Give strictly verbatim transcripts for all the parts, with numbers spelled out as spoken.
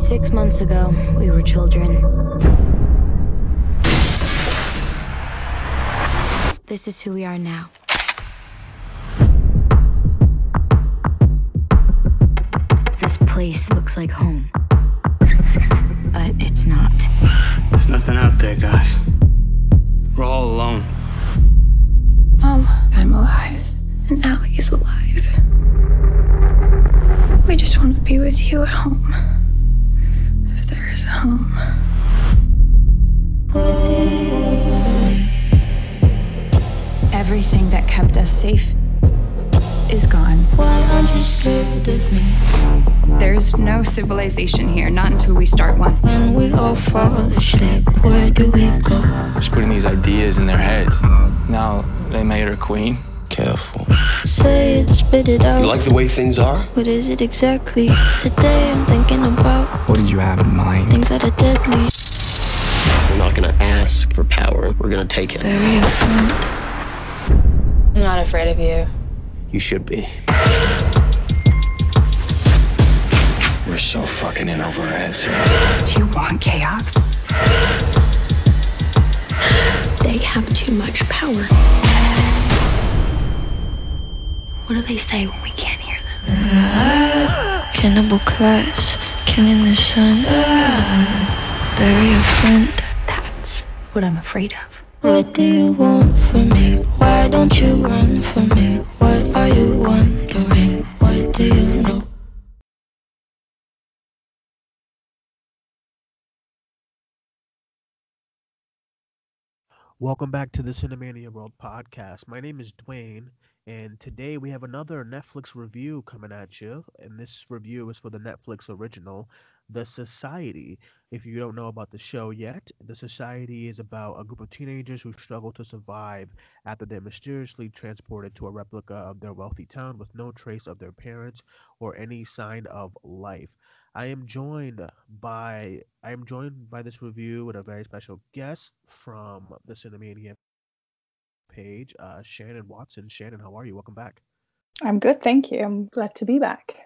Six months ago, we were children. This is who we are now. This place looks like home, but it's not. There's nothing out there, guys. We're all alone. Mom, I'm alive, and Allie is alive. We just want to be with you at home, if there is a home. Everything that kept us safe is gone. Why aren't you scared of me? There's no civilization here, not until we start one. When we all fall asleep, where do we go? Just putting these ideas in their heads. Now they made her queen. Careful. Say it, spit it out. You like the way things are? What is it exactly? Today I'm thinking about. What did you have in mind? Things that are deadly. We're not gonna ask for power. We're gonna take it. Bury your friend. I'm not afraid of you. You should be. We're so fucking in over our heads here. Do you want chaos? They have too much power. What do they say when we can't hear them? Uh, cannibal class, killing the sun, uh, bury a friend. That's what I'm afraid of. What do you want from me? Why don't you run from me? What are you wondering? What do you know? Welcome back to the Cinemania World Podcast. My name is Dwayne, and today we have another Netflix review coming at you. And this review is for the Netflix original, The Society. If you don't know about the show yet, The Society is about a group of teenagers who struggle to survive after they're mysteriously transported to a replica of their wealthy town with no trace of their parents or any sign of life. I am joined by I am joined by this review with a very special guest from the Cinemania page, uh, Shannon Watson. Shannon, how are you? Welcome back. I'm good, thank you. I'm glad to be back.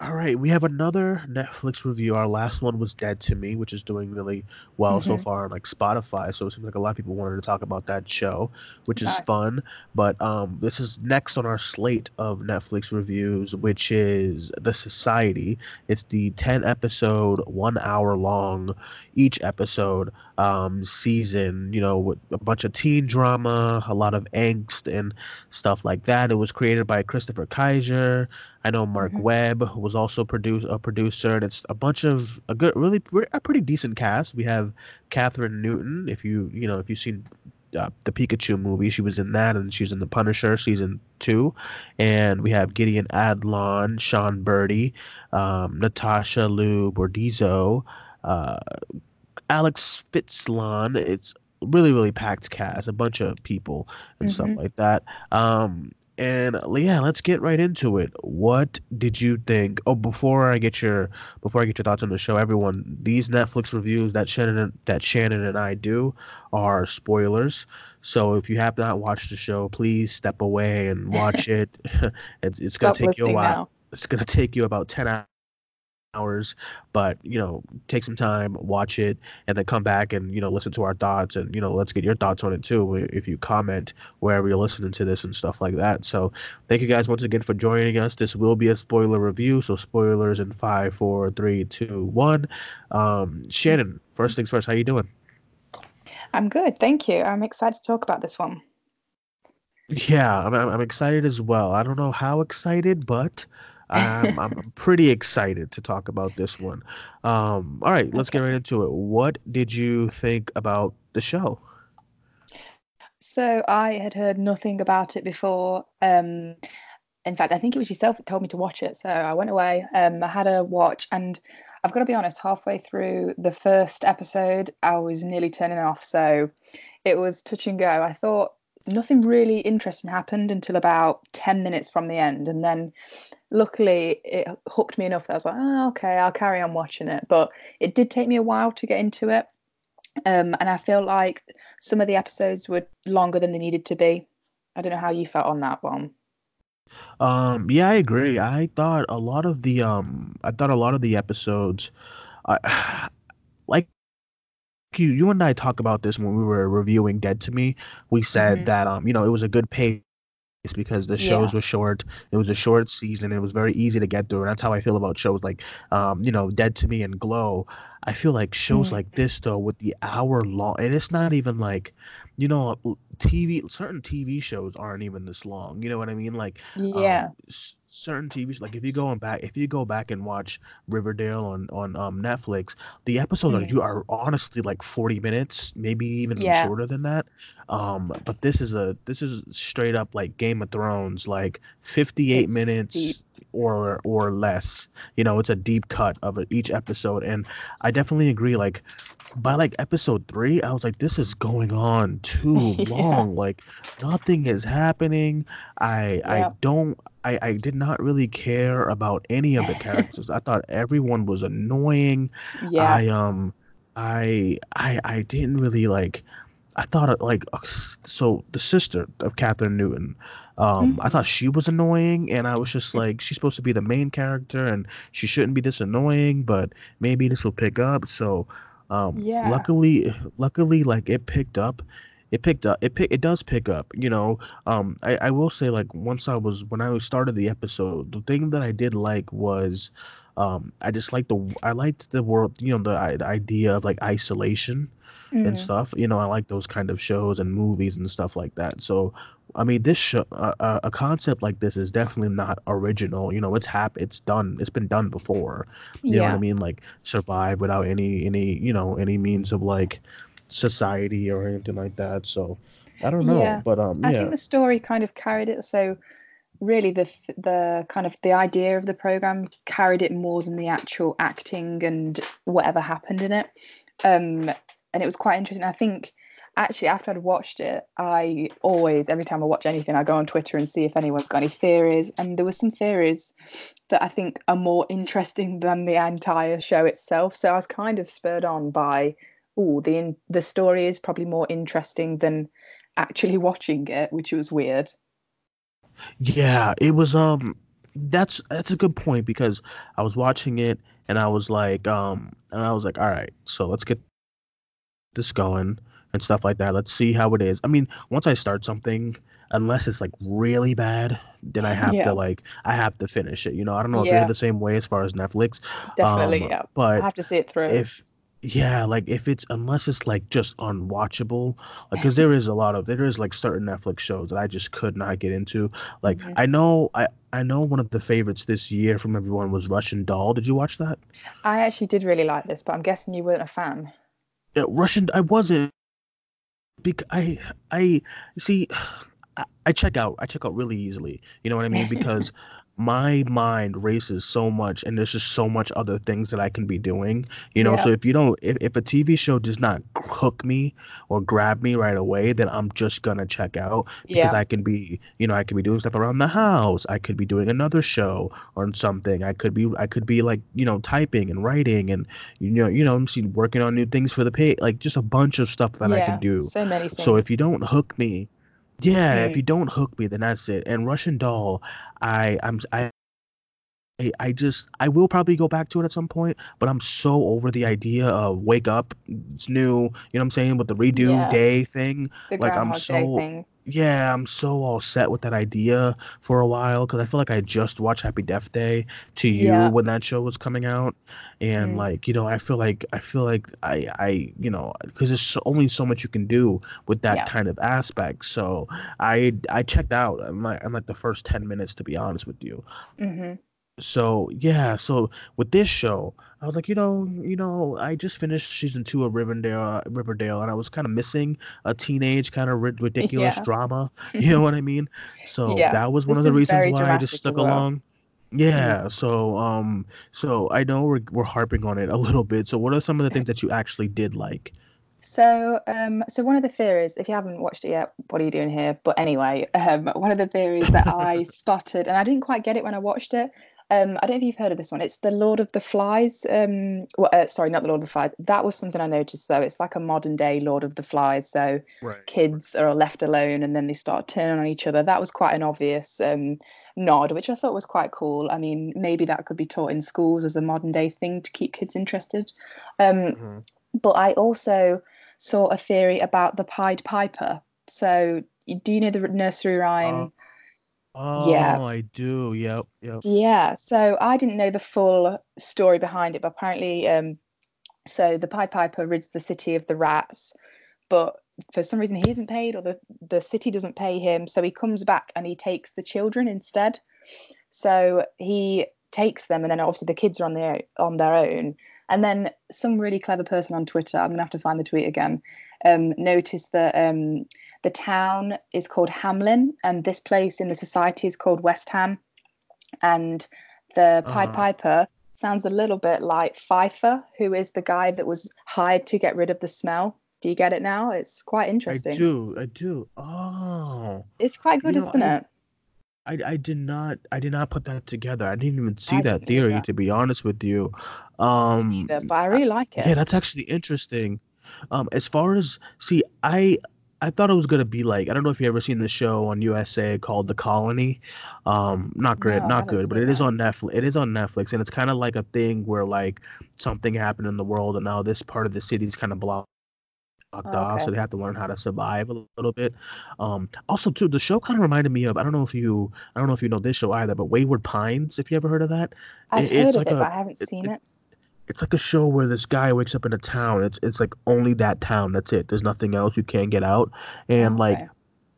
All right, we have another Netflix review. Our last one was Dead to Me, which is doing really well mm-hmm. so far on like Spotify. So it seems like a lot of people wanted to talk about that show, which nice. is fun. But um, this is next on our slate of Netflix reviews, which is The Society. It's the ten-episode, one-hour-long each episode um, season, you know, with a bunch of teen drama, a lot of angst and stuff like that. It was created by Christopher Keyser. I know Mark mm-hmm. Webb was also produce, a producer, and it's a bunch of a good, really a pretty decent cast. We have Kathryn Newton. If you you know if you've seen uh, the Pikachu movie, she was in that, and she's in The Punisher season two. And we have Gideon Adlon, Sean Berdy, um, Natasha Liu Bordizzo, uh, Alex Fitzalan. It's really really packed cast, a bunch of people and mm-hmm. stuff like that. Um, And yeah, let's get right into it. What did you think? Oh, before I get your before I get your thoughts on the show, everyone, these Netflix reviews that Shannon that Shannon and I do are spoilers. So if you have not watched the show, please step away and watch it. It's, it's gonna Stop take you a while. Now. It's gonna take you about ten hours. hours but you know take some time, watch it, and then come back and you know listen to our thoughts, and you know let's get your thoughts on it too if you comment wherever you're listening to this and stuff like that. So thank you guys once again for joining us. This will be a spoiler review, so spoilers in five, four, three, two, one. um Shannon, first things first, how you doing? I'm good, thank you. I'm excited to talk about this one. Yeah, I'm, I'm excited as well. I don't know how excited, but I'm, I'm pretty excited to talk about this one. Um, all right, let's get right into it. What did you think about the show? So I had heard nothing about it before. Um, in fact, I think it was yourself that told me to watch it. So I went away. Um, I had a watch, and I've got to be honest, halfway through the first episode, I was nearly turning off. So it was touch and go. I thought nothing really interesting happened until about ten minutes from the end. And then luckily it hooked me enough that I was like, oh, okay, I'll carry on watching it. But it did take me a while to get into it. Um, and I feel like some of the episodes were longer than they needed to be. I don't know how you felt on that one. Um, yeah, I agree. I thought a lot of the, um, I thought a lot of the episodes I, like you, you and I talk about this when we were reviewing Dead to Me. We said mm-hmm. that, um, you know, it was a good pace because the shows yeah. were short. It was a short season. It was very easy to get through. And that's how I feel about shows like, um, you know, Dead to Me and Glow. I feel like shows mm-hmm. like this, though, with the hour long, and it's not even like, you know, T V, certain T V shows aren't even this long. You know what I mean? Like, yeah, um, s- certain T Vs, like if you go and back, if you go back and watch Riverdale on, on um, Netflix, the episodes mm-hmm. are, you are honestly like forty minutes, maybe even yeah. shorter than that. Um, but this is a, this is straight up like Game of Thrones, like fifty-eight it's minutes deep. or, or less, you know, it's a deep cut of each episode. And I definitely agree. Like, by like episode three, I was like, this is going on too yeah. long. Like nothing is happening. I yeah. I don't I, I did not really care about any of the characters. I thought everyone was annoying. Yeah. I um I I I didn't really like I thought like so the sister of Kathryn Newton, um, mm-hmm. I thought she was annoying, and I was just like, she's supposed to be the main character and she shouldn't be this annoying, but maybe this will pick up. So Um, yeah. Luckily, luckily, like it picked up, it picked up, it pick, it does pick up, you know, um, I, I will say like once I was, when I started the episode, the thing that I did like was, um, I just liked the, I liked the world, you know, the, the idea of like isolation mm. and stuff, you know, I like those kind of shows and movies and stuff like that. So, I mean, this show, uh, a concept like this is definitely not original. You know, it's hap- it's done. It's been done before. You yeah. know what I mean? Like survive without any, any, you know, any means of like society or anything like that. So I don't know, yeah. but um, yeah. I think the story kind of carried it. So really, the the kind of the idea of the program carried it more than the actual acting and whatever happened in it. Um, and it was quite interesting. I think. Actually, after I'd watched it, I always, every time I watch anything, I go on Twitter and see if anyone's got any theories. And there were some theories that I think are more interesting than the entire show itself. So I was kind of spurred on by, oh, the in- the story is probably more interesting than actually watching it, which was weird. Yeah, it was. Um, that's that's a good point because I was watching it and I was like, um, and I was like, all right, so let's get this going. And stuff like that. Let's see how it is. I mean, once I start something, unless it's like really bad, then I have yeah. to like I have to finish it. You know, I don't know if yeah. you're the same way as far as Netflix. Definitely, um, yeah. But I have to see it through. If yeah, like if it's unless it's like just unwatchable, because like, there is a lot of there is like certain Netflix shows that I just could not get into. Like mm-hmm. I know I I know one of the favorites this year from everyone was Russian Doll. Did you watch that? I actually did really like this, but I'm guessing you weren't a fan. Yeah, Russian. I wasn't. Because I, I see, I, I check out. I check out really easily. You know what I mean? Because my mind races so much, and there's just so much other things that I can be doing. You know, yeah. so if you don't, if, if a T V show does not hook me or grab me right away, then I'm just gonna check out because yeah. I can be, you know, I could be doing stuff around the house. I could be doing another show on something. I could be, I could be like, you know, typing and writing, and you know, you know, I'm working on new things for the page, like just a bunch of stuff that yeah, I can do. So many things. So if you don't hook me. Yeah, mm-hmm. if you don't hook me, then that's it. And Russian Doll, I, I'm, I, I just, I will probably go back to it at some point. But I'm so over the idea of wake up, it's new. You know what I'm saying? With the redo yeah. day thing, the like I'm so, thing. yeah, I'm so all set with that idea for a while because I feel like I just watched Happy Death Day to you yeah. when that show was coming out, and mm-hmm. like you know, I feel like I feel like I, I you know, because there's so, only so much you can do with that yeah. kind of aspect. So I, I checked out. I'm like, I'm like the first ten minutes to be honest with you. Mm-hmm. So yeah, so with this show, I was like, you know, you know, I just finished season two of Riverdale, Riverdale, and I was kind of missing a teenage kind of ri- ridiculous yeah. drama. You know what I mean? So yeah. that was one this of the reasons why I just stuck well. along. Yeah. Mm-hmm. So um, so I know we're we're harping on it a little bit. So what are some of the things that you actually did like? So, um, so one of the theories, if you haven't watched it yet, what are you doing here? But anyway, um, one of the theories that I spotted, and I didn't quite get it when I watched it. Um, I don't know if you've heard of this one. It's the Lord of the Flies. Um, well, uh, sorry, not the Lord of the Flies. That was something I noticed, though. It's like a modern day Lord of the Flies. So right, kids right. are left alone and then they start turning on each other. That was quite an obvious um, nod, which I thought was quite cool. I mean, maybe that could be taught in schools as a modern day thing to keep kids interested. Um, mm-hmm. But I also saw a theory about the Pied Piper. So do you know the nursery rhyme? Uh, oh, yeah. I do. Yep, yep. Yeah. So I didn't know the full story behind it, but apparently, um, so the Pied Piper rids the city of the rats, but for some reason he isn't paid, or the, the city doesn't pay him. So he comes back and he takes the children instead. So he takes them, and then obviously the kids are on their on their own. And then some really clever person on Twitter, I'm gonna have to find the tweet again, um, noticed that um, the town is called Hamlin, and this place in the society is called West Ham. And the Pied uh-huh. Piper sounds a little bit like Pfeiffer, who is the guy that was hired to get rid of the smell. Do you get it now? It's quite interesting. I do, I do. Oh, it's quite good, you know, isn't I, it? I I did not I did not put that together. I didn't even see I that theory, that. to be honest with you. Um, either, but I really I, like it. Yeah, that's actually interesting. Um, as far as see, I I thought it was gonna be like, I don't know if you ever seen the show on U S A called The Colony. Um, not great, no, not good, but it that. is on Netflix. It is on Netflix, and it's kind of like a thing where like something happened in the world, and now this part of the city is kind of blocked. Off, oh, okay. So they have to learn how to survive a little bit. Um, also, too, the show kind of reminded me of, I don't know if you, I don't know if you know this show either, but Wayward Pines. If you ever heard of that, I've it, heard it's of like it, a, but I haven't it, seen it. it. It's like a show where this guy wakes up in a town. It's it's like only that town. That's it. There's nothing else. You can't get out. And okay. like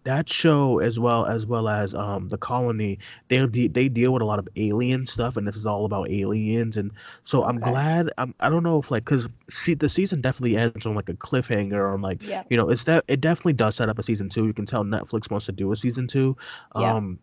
that show, as well as well as um, The Colony, they they deal with a lot of alien stuff, and this is all about aliens. And so I'm okay. glad. I'm, I don't know if like, because the season definitely ends on like a cliffhanger, on like yeah. you know, it's that it definitely does set up a season two. You can tell Netflix wants to do a season two, yeah. um,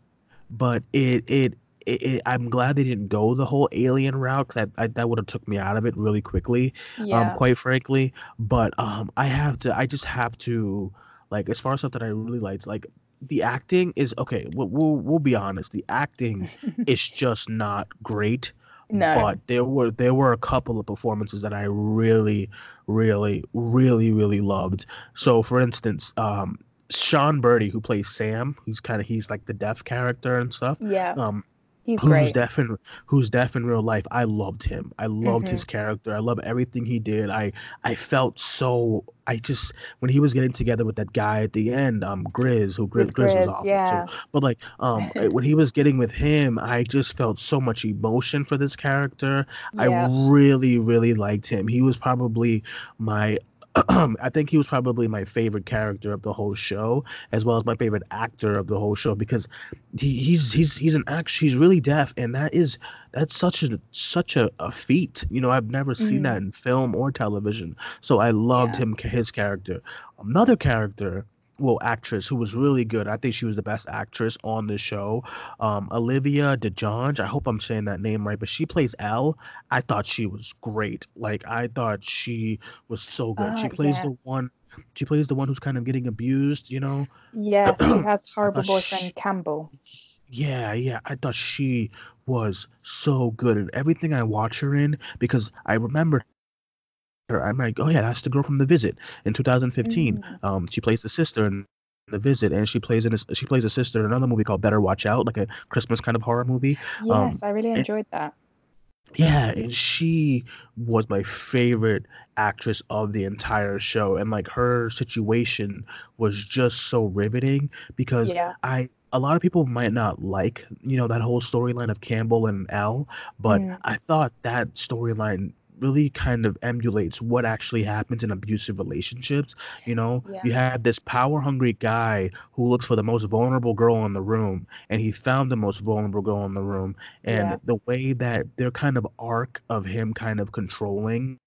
but it it. It, it, I'm glad they didn't go the whole alien route, because I, I, that would have took me out of it really quickly, yeah. um, quite frankly. But um, I have to, I just have to, like, as far as stuff that I really liked, like the acting is okay. We'll we'll, we'll be honest, the acting is just not great. No. But there were there were a couple of performances that I really, really, really, really loved. So, for instance, um, Sean Berdy, who plays Sam, who's kind of he's like the deaf character and stuff. Yeah. Um, He's who's great. deaf in who's deaf in real life. I loved him. I loved mm-hmm. his character. I love everything he did. I I felt so. I just when he was getting together with that guy at the end, um, Grizz, who Grizz, Grizz was awful yeah. too. But like, um, when he was getting with him, I just felt so much emotion for this character. Yeah. I really, really liked him. He was probably my. I think he was probably my favorite character of the whole show, as well as my favorite actor of the whole show, because he, he's he's he's an act. He's really deaf, and that is that's such a such a, a feat. You know, I've never seen mm. that in film or television. So I loved yeah. him his character. Another character, well, actress who was really good. I think she was the best actress on the show. Um, Olivia DeJonge. I hope I'm saying that name right, but she plays Elle. I thought she was great. Like I thought she was so good. Oh, she plays yeah. the one. She plays the one who's kind of getting abused. You know. Yeah, she has horrible boyfriend she, Campbell. Yeah, yeah. I thought she was so good in everything I watch her in, because I remember. Her. I'm like, oh yeah, that's the girl from The Visit in two thousand fifteen. Mm. Um, she plays the sister in The Visit, and she plays in a, she plays a sister in another movie called Better Watch Out, like a Christmas kind of horror movie. Yes, um, I really enjoyed and, that. Yeah, and she was my favorite actress of the entire show, and like her situation was just so riveting, because yeah. I. A lot of people might not like, you know, that whole storyline of Campbell and Elle, but mm. I thought that storyline really kind of emulates what actually happens in abusive relationships. You know, yeah. you have this power hungry guy who looks for the most vulnerable girl in the room, and he found the most vulnerable girl in the room. And yeah. the way that their kind of arc of him kind of controlling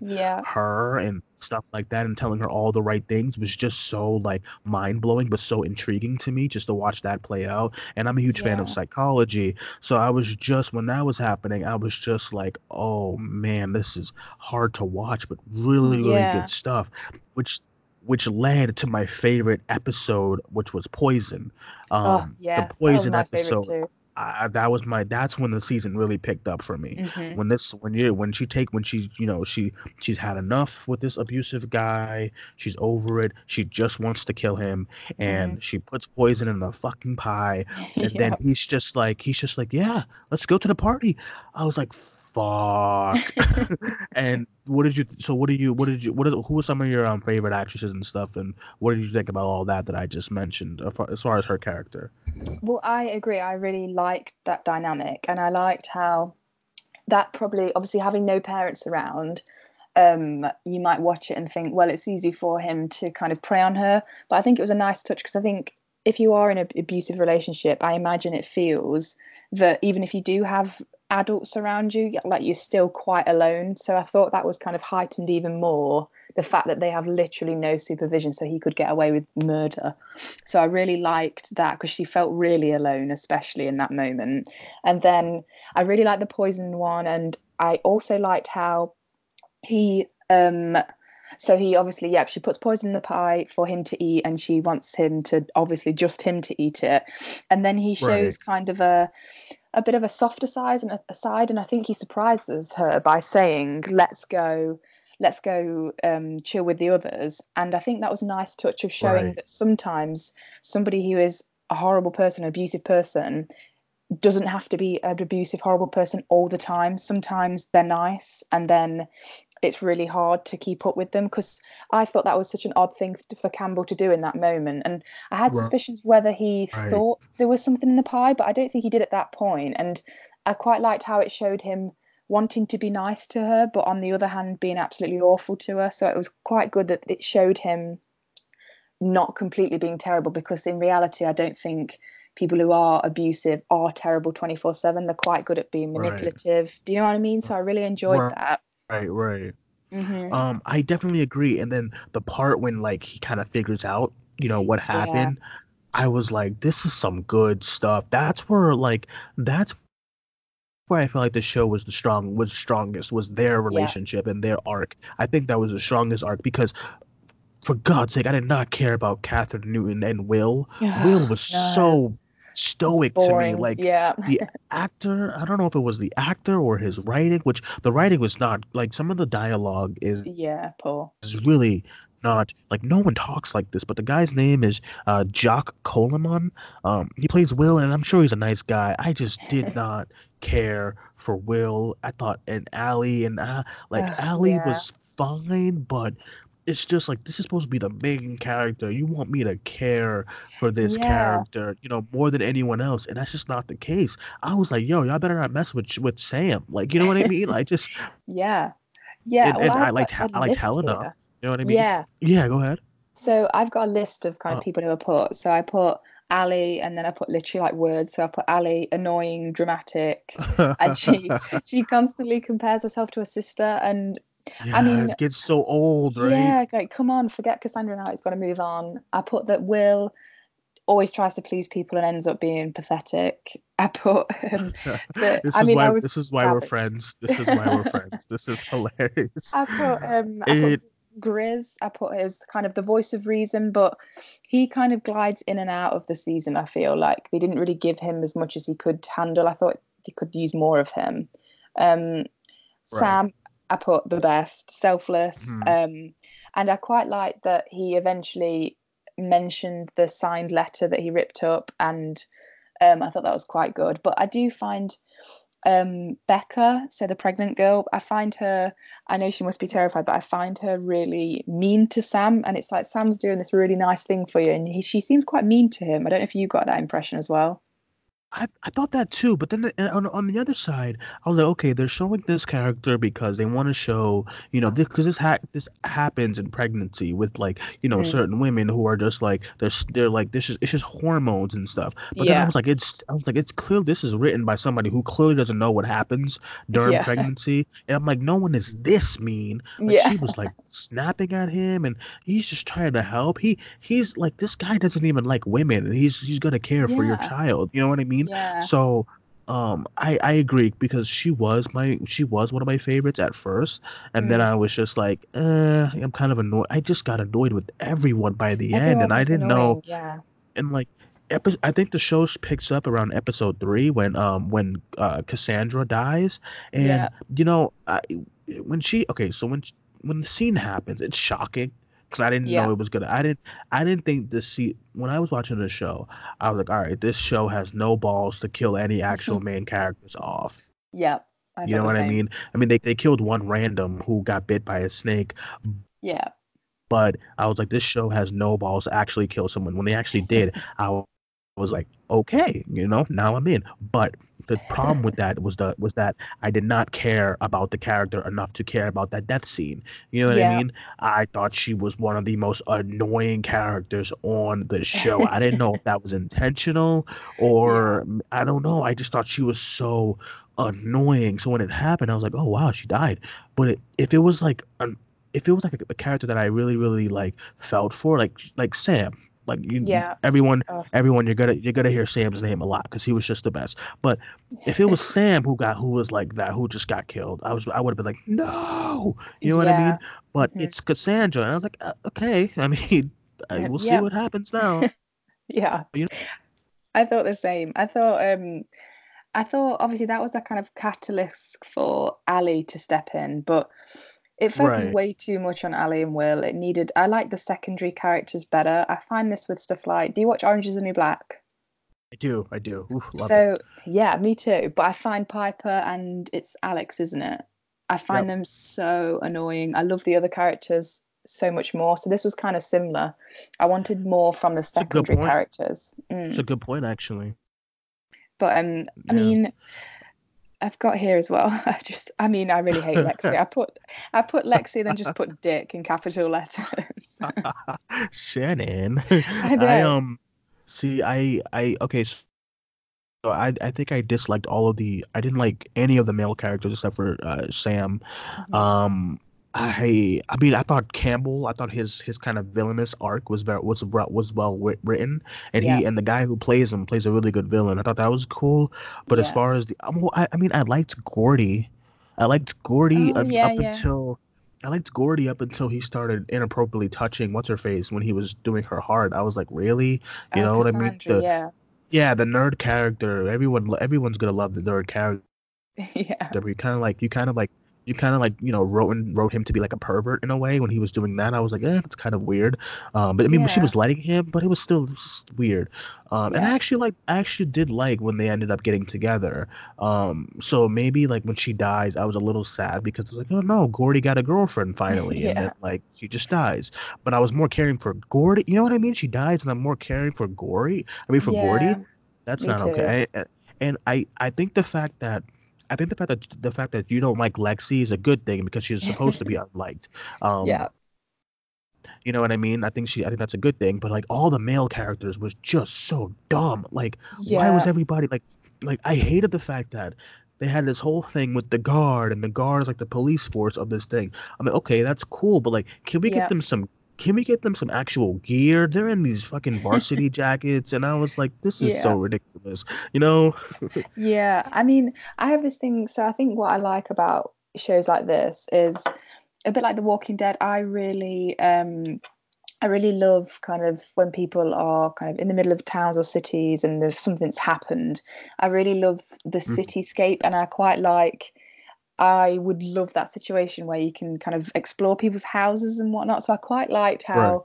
yeah. her and stuff like that, and telling her all the right things, was just so like mind-blowing, but so intriguing to me just to watch that play out. And I'm a huge yeah. fan of psychology, so I was just when that was happening, I was just like, oh man, this is hard to watch, but really really yeah. good stuff, which which led to my favorite episode, which was Poison. Um oh, yeah. The Poison episode too. I, that was my that's when the season really picked up for me. Mm-hmm. When this when you when she take when she you know she she's had enough with this abusive guy, she's over it, she just wants to kill him, and mm-hmm. she puts poison in the fucking pie, and yeah. then he's just like he's just like yeah, let's go to the party. I was like, fuck. And what did you so what did you what did you what is who were some of your um favorite actresses and stuff, and what did you think about all that that I just mentioned as far as her character? Well, I agree, I really liked that dynamic, and I liked how that probably obviously having no parents around, um you might watch it and think, well, it's easy for him to kind of prey on her, but I think it was a nice touch, because I think if you are in an abusive relationship, I imagine it feels that even if you do have adults around you, like, you're still quite alone. So I thought that was kind of heightened even more, the fact that they have literally no supervision, so he could get away with murder. So I really liked that, because she felt really alone, especially in that moment. And then I really liked the poison one, and I also liked how he um so he obviously, yep, she puts poison in the pie for him to eat, and she wants him to, obviously just him to eat it. And then he shows right. kind of a a bit of a softer side, and a side, and I think he surprises her by saying, let's go, let's go um, chill with the others. And I think that was a nice touch of showing right. that sometimes somebody who is a horrible person, an abusive person, doesn't have to be an abusive, horrible person all the time. Sometimes they're nice, and then it's really hard to keep up with them, because I thought that was such an odd thing for Campbell to do in that moment. And I had well, suspicions whether he right. thought there was something in the pie, but I don't think he did at that point. And I quite liked how it showed him wanting to be nice to her, but on the other hand, being absolutely awful to her. So it was quite good that it showed him not completely being terrible, because in reality, I don't think people who are abusive are terrible twenty-four seven. They're quite good at being manipulative. Right. Do you know what I mean? So I really enjoyed well, that. Right, right. Mm-hmm. Um, I definitely agree. And then the part when, like, he kind of figures out, you know, what happened, yeah. I was like, this is some good stuff. That's where, like, that's where I feel like the show was the strong, was strongest, was their relationship yeah. and their arc. I think that was the strongest arc, because, for God's sake, I did not care about Kathryn Newton and Will. Will was no. so stoic boring. To me, like yeah. the actor, I don't know if it was the actor or his writing, which the writing was not, like, some of the dialogue is yeah Paul is really not, like, no one talks like this, but the guy's name is uh Jock Coleman. Um he plays Will, and I'm sure he's a nice guy. I just did not care for Will. I thought and Allie and uh, like uh, Allie yeah. was fine, but it's just like, this is supposed to be the main character. You want me to care for this yeah. character, you know, more than anyone else. And that's just not the case. I was like, yo, y'all better not mess with with Sam. Like, you know what I mean? Like, just. Yeah. Yeah. And, well, and I, I liked I liked Helena. Here. You know what I mean? Yeah. Yeah, go ahead. So I've got a list of kind of uh, people who are put. So I put Ali, and then I put literally like words. So I put Ali, annoying, dramatic. And she, she constantly compares herself to her sister, and yeah, I mean, it gets so old, right? Yeah, like, come on, forget Cassandra now, it's got to move on. I put that Will always tries to please people and ends up being pathetic. I put um, that, this, I is mean, why, I this is why savage. We're friends. This is why we're friends. This is hilarious. I put, um, I it... put Grizz, I put as kind of the voice of reason, but he kind of glides in and out of the season, I feel like. They didn't really give him as much as he could handle. I thought they could use more of him. Um, right. Sam, I put the best, selfless, mm-hmm. um, and I quite like that he eventually mentioned the signed letter that he ripped up, and um, I thought that was quite good. But I do find um, Becca, so the pregnant girl, I find her, I know she must be terrified, but I find her really mean to Sam, and it's like, Sam's doing this really nice thing for you, and he, she seems quite mean to him. I don't know if you got that impression as well. I, I thought that too, but then the, on, on the other side, I was like, okay, they're showing this character because they want to show, you know, because this, this ha- this happens in pregnancy with, like, you know, mm. certain women who are just like, they're they're like, this is it's just hormones and stuff. But yeah. then I was like, it's I was like, it's clear this is written by somebody who clearly doesn't know what happens during yeah. pregnancy, and I'm like, no one is this mean. Like, yeah. she was like snapping at him, and he's just trying to help. He he's like, this guy doesn't even like women, and he's he's gonna care yeah. for your child. You know what I mean? Yeah. So um I, I agree, because she was my she was one of my favorites at first, and mm. then I was just like, uh, I'm kind of annoyed. I just got annoyed with everyone by the everyone end, and I didn't annoying. know yeah. and like epi- I think the show picks up around episode three when um when uh, Cassandra dies, and yeah. you know I, when she okay so when she, when the scene happens, it's shocking. Because I didn't yeah. know it was gonna. I didn't. I didn't think this. See, when I was watching the show, I was like, "All right, this show has no balls to kill any actual main characters off." Yeah, I you know what same. I mean. I mean, they they killed one random who got bit by a snake. Yeah. But I was like, this show has no balls to actually kill someone. When they actually did, I was like, okay, you know, now I'm in. But the problem with that was the was that I did not care about the character enough to care about that death scene. You know what yeah. I mean? I thought she was one of the most annoying characters on the show. I didn't know if that was intentional or yeah. I don't know. I just thought she was so annoying. So when it happened, I was like, oh wow, she died. But it, if it was like an if it was like a, a character that I really, really like felt for, like like Sam. Like you, yeah. everyone, Ugh. everyone, you're gonna you're gonna hear Sam's name a lot because he was just the best. But if it was Sam who got who was like that, who just got killed, I was I would have been like, no, you know yeah. what I mean. But mm-hmm. it's Cassandra, and I was like, uh, okay, I mean, I, we'll yeah. see what happens now. yeah, you know? I thought the same. I thought, um, I thought obviously that was that kind of catalyst for Ali to step in, but. It focused right. way too much on Ali and Will. It needed... I like the secondary characters better. I find this with stuff like... Do you watch Orange is the New Black? I do. I do. Oof, love so, it. Yeah, me too. But I find Piper and it's Alex, isn't it? I find yep. them so annoying. I love the other characters so much more. So this was kind of similar. I wanted more from the secondary characters. Mm. It's a good point, actually. But, um, yeah. I mean... I've got here as well. I just, I mean, I really hate Lexi. I put, I put Lexi, then just put Dick in capital letters. Shannon, I, I um, see, I, I, okay, so I, I think I disliked all of the. I didn't like any of the male characters except for uh, Sam. Mm-hmm. Um, I, I mean, I thought Campbell. I thought his his kind of villainous arc was very was was well written, and yeah. he and the guy who plays him plays a really good villain. I thought that was cool. But yeah. as far as the, I, I mean, I liked Gordy. I liked Gordy oh, up, yeah, up yeah. until I liked Gordy up until he started inappropriately touching what's her face when he was doing her heart. I was like, really, you oh, know Cassandra, what I mean? The, yeah, yeah, the nerd character. Everyone, everyone's gonna love the nerd character. yeah, you kind of like you kind of like. You kind of like, you know, wrote and wrote him to be like a pervert in a way when he was doing that. I was like, eh, that's kind of weird. Um, but I mean, yeah. she was letting him, but it was still just weird. Um, yeah. And I actually like, I actually did like when they ended up getting together. Um, so maybe like when she dies, I was a little sad because I was like, oh no, Gordy got a girlfriend finally, yeah. and then like she just dies. But I was more caring for Gordy. You know what I mean? She dies, and I'm more caring for Gordy. I mean, for yeah. Gordy, that's Me not too. okay. I, and I, I think the fact that. I think the fact that the fact that you don't like Lexi is a good thing because she's supposed to be unliked. Um, yeah. You know what I mean? I think she. I think that's a good thing. But like all the male characters was just so dumb. Like yeah. why was everybody like? Like I hated the fact that they had this whole thing with the guard, and the guard is like the police force of this thing. I mean, okay, that's cool, but like, can we yeah. get them some? Can we get them some actual gear? They're in these fucking varsity jackets. And I was like, this is yeah. so ridiculous, you know? yeah. I mean, I have this thing. So I think what I like about shows like this is a bit like The Walking Dead. I really, um, I really love kind of when people are kind of in the middle of towns or cities and there's something's happened. I really love the cityscape, and I quite like I would love that situation where you can kind of explore people's houses and whatnot. So I quite liked how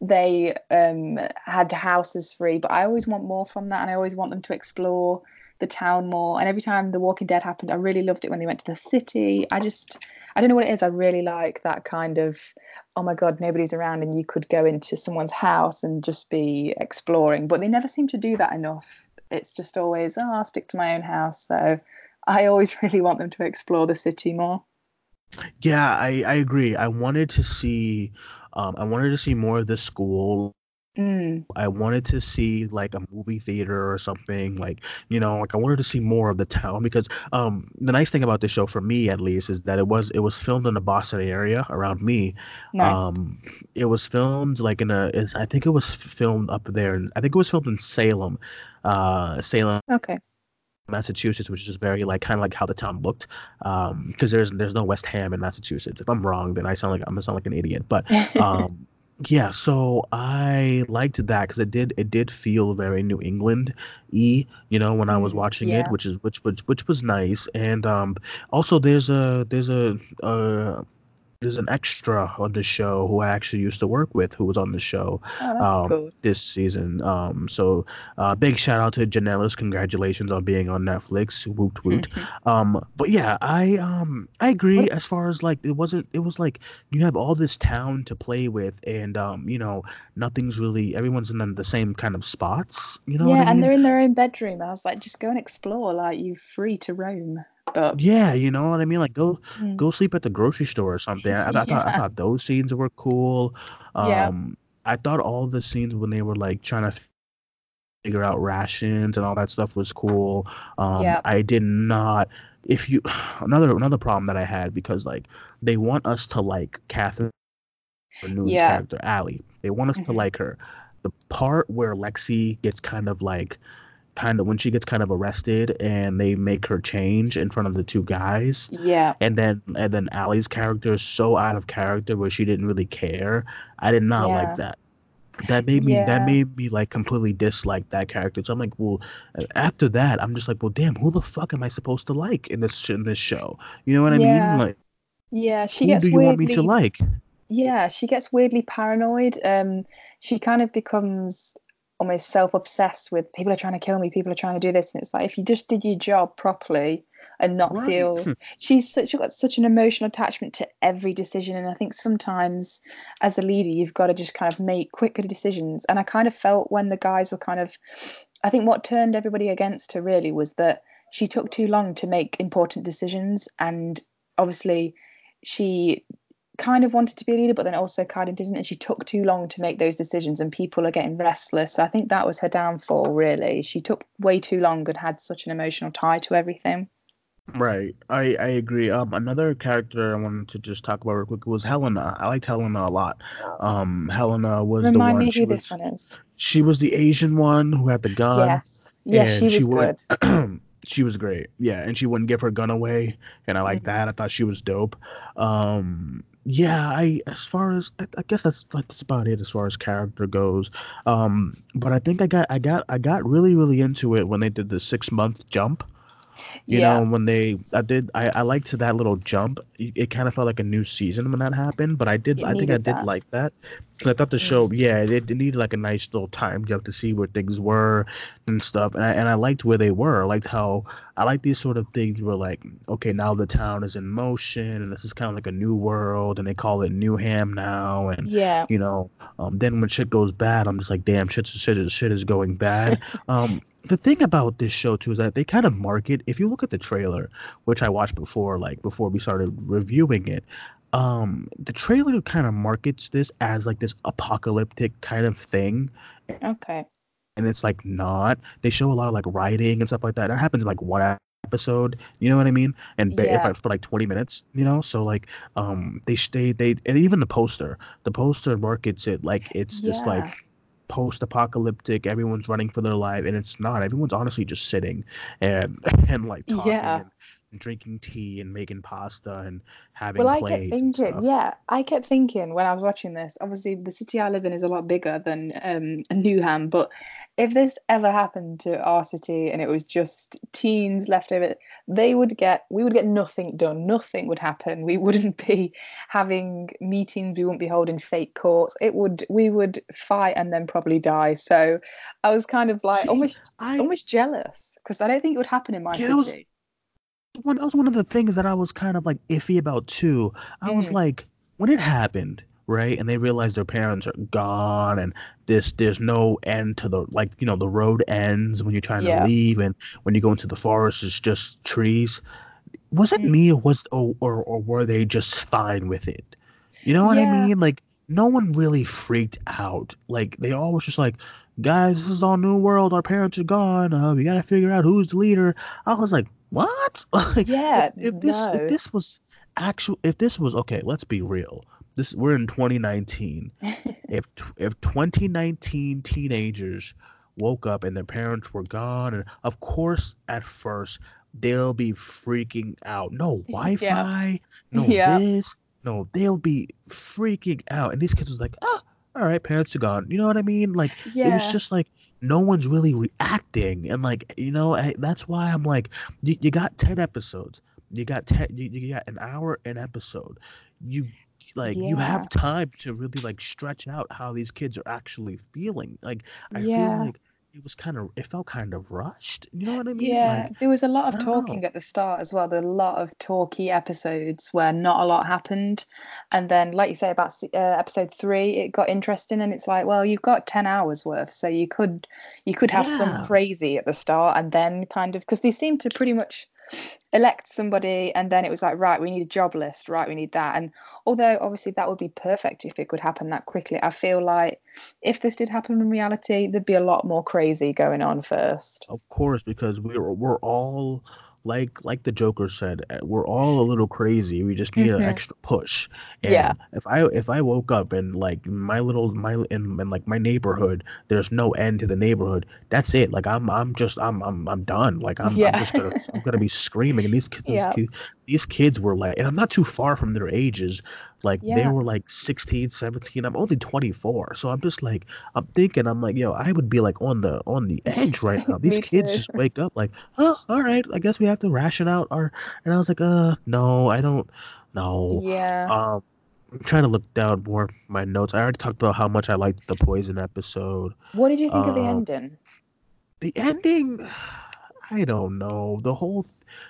right. they um, had houses free, but I always want more from that, and I always want them to explore the town more. And every time The Walking Dead happened, I really loved it when they went to the city. I just, I don't know what it is. I really like that kind of, oh my God, nobody's around and you could go into someone's house and just be exploring. But they never seem to do that enough. It's just always, oh, I'll stick to my own house. So I always really want them to explore the city more. Yeah, I, I agree. I wanted to see, um, I wanted to see more of the school. Mm. I wanted to see like a movie theater or something, like, you know, like I wanted to see more of the town because um, the nice thing about this show for me at least is that it was it was filmed in the Boston area around me. Nice. Um, it was filmed like in a I think it was filmed up there. And I think it was filmed in Salem, uh, Salem. Okay. Massachusetts, which is very like kind of like how the town looked, um because there's there's no West Ham in Massachusetts. If I'm wrong, then I sound like I'm gonna sound like an idiot, but um Yeah, so I liked that because it did it did feel very New England-y, you know, when I was watching yeah. it, which is which which which was nice. And um, also, there's a there's a uh, there's an extra on the show who I actually used to work with, who was on the show oh, that's um, cool. this season. Um, so uh, big shout out to Janellus! Congratulations on being on Netflix. Woot woot. Mm-hmm. Um, but yeah, I um I agree what? as far as like it wasn't. It was like you have all this town to play with, and um you know nothing's really everyone's in the same kind of spots. You know. Yeah, what I and mean? They're in their own bedroom. I was like, just go and explore. Like you're free to roam. But yeah, you know what I mean. Like go, mm. go sleep at the grocery store or something. I, I, yeah. I thought I thought those scenes were cool. Um, yeah. I thought all the scenes when they were like trying to figure out rations and all that stuff was cool. Um, yeah. I did not. If you another another problem that I had because like they want us to like Kathryn Newton's yeah. character Allie. They want us mm-hmm. to like her. The part where Lexi gets kind of like. kind of when she gets kind of arrested and they make her change in front of the two guys. Yeah. And then and then Allie's character is so out of character where she didn't really care. I did not yeah. like that. That made me yeah. that made me like completely dislike that character. So I'm like, well, after that, I'm just like, well, damn, who the fuck am I supposed to like in this in this show? You know what I yeah. mean? Like, yeah, she who gets do you weirdly... want me to like? Yeah, she gets weirdly paranoid. Um, she kind of becomes almost self-obsessed with people are trying to kill me, people are trying to do this, and it's like if you just did your job properly and not right. feel she's such she got such an emotional attachment to every decision, and I think sometimes as a leader you've got to just kind of make quicker decisions. And I kind of felt when the guys were kind of I think what turned everybody against her really was that she took too long to make important decisions, and obviously she kind of wanted to be a leader but then also kind of didn't, and she took too long to make those decisions and people are getting restless. So I think that was her downfall really. She took way too long and had such an emotional tie to everything. Right. I, I agree. Um, another character I wanted to just talk about real quick was Helena. I liked Helena a lot. Um, Helena was Remind the one. Remind me who was, this one is. She was the Asian one who had the gun. Yes. Yes, she was she would, good. She was great. Yeah, and she wouldn't give her gun away, and I liked mm-hmm. that. I thought she was dope. Um... Yeah, I as far as I, I guess that's that's about it as far as character goes. Um, but I think I got I got I got really really into it when they did the six month jump. You yeah. know when they I did I, I liked that little jump. It kind of felt like a new season when that happened. But I did it I think I did that. like that. Because I thought the show yeah it, it needed like a nice little time jump to see where things were and stuff. And I and I liked where they were. I liked how I like these sort of things where like okay now the town is in motion and this is kind of like a new world and they call it New Ham now and yeah you know um, then when shit goes bad I'm just like damn shit shit is shit is going bad. Um, the thing about this show too is that they kind of market. If you look at the trailer, which I watched before, like before we started reviewing it, um, the trailer kind of markets this as like this apocalyptic kind of thing. Okay. And it's like not. They show a lot of like rioting and stuff like that. That happens in like one episode. You know what I mean? And ba- yeah. if I, for like twenty minutes. You know, so like um, they they they and even the poster, the poster markets it like it's just yeah. like. Post-apocalyptic, everyone's running for their life, and it's not. Everyone's honestly just sitting and and like talking yeah. and drinking tea and making pasta and having well, plays. Well, I kept thinking, yeah, I kept thinking when I was watching this. Obviously, the city I live in is a lot bigger than um, Newham, but if this ever happened to our city and it was just teens left over, they would get. We would get nothing done. Nothing would happen. We wouldn't be having meetings. We wouldn't be holding fake courts. It would. We would fight and then probably probably die. So I was kind of like See, almost I, almost jealous because I don't think it would happen in my yeah, city. That was one, that was one of the things that I was kind of like iffy about too. I mm. was like when it happened, right, and they realized their parents are gone and this there's no end to the like you know the road ends when you're trying yeah. to leave and when you go into the forest it's just trees. Was it mm. me or was or, or or were they just fine with it? You know what yeah. I mean? Like no one really freaked out. Like, they all was just like, guys, this is all new world. Our parents are gone. Uh, we got to figure out who's the leader. I was like, what? Like, yeah, if, if this no. if this was actual, if this was, okay, let's be real. This We're in twenty nineteen. if If twenty nineteen teenagers woke up and their parents were gone, and of course, at first, they'll be freaking out. No Wi-Fi, yeah. no yeah. this. No, they'll be freaking out. And these kids was like, ah, all right, parents are gone. You know what I mean? Like, yeah. It was just like no one's really reacting. And like, you know, I, that's why I'm like, you, you got ten episodes. You got ten, you, you got an hour an episode. You like yeah. you have time to really like stretch out how these kids are actually feeling. Like I yeah. feel like it was kind of it felt kind of rushed. You know what I mean? Yeah, like, there was a lot of talking know. at the start as well. There were a lot of talky episodes where not a lot happened, and then like you say about uh, episode three, it got interesting, and it's like, well, you've got ten hours worth, so you could you could have yeah. some crazy at the start, and then kind of because they seem to pretty much elect somebody, and then it was like, right, we need a job list, right, we need that. And although obviously that would be perfect if it could happen that quickly, I feel like if this did happen in reality, there'd be a lot more crazy going on first, of course, because we're we're all like like the Joker said, we're all a little crazy, we just need mm-hmm. an extra push. And yeah if i if i woke up and like my little my in, in like my neighborhood, there's no end to the neighborhood, that's it. Like i'm i'm just i'm i'm, I'm done. Like i'm, yeah. I'm just gonna i'm gonna be screaming. And these kids yeah. these kids were like, and I'm not too far from their ages, like yeah. they were like sixteen, seventeen. I'm only twenty-four, so I'm just like, I'm thinking, I'm like, yo, I would be like on the on the edge right now. These kids too. Just wake up like, oh, all right, I guess we have to ration out our. And I was like, uh, no, I don't, no. Yeah. Um, I'm trying to look down more of my notes. I already talked about how much I liked the poison episode. What did you think um, of the ending? The ending, I don't know. The whole,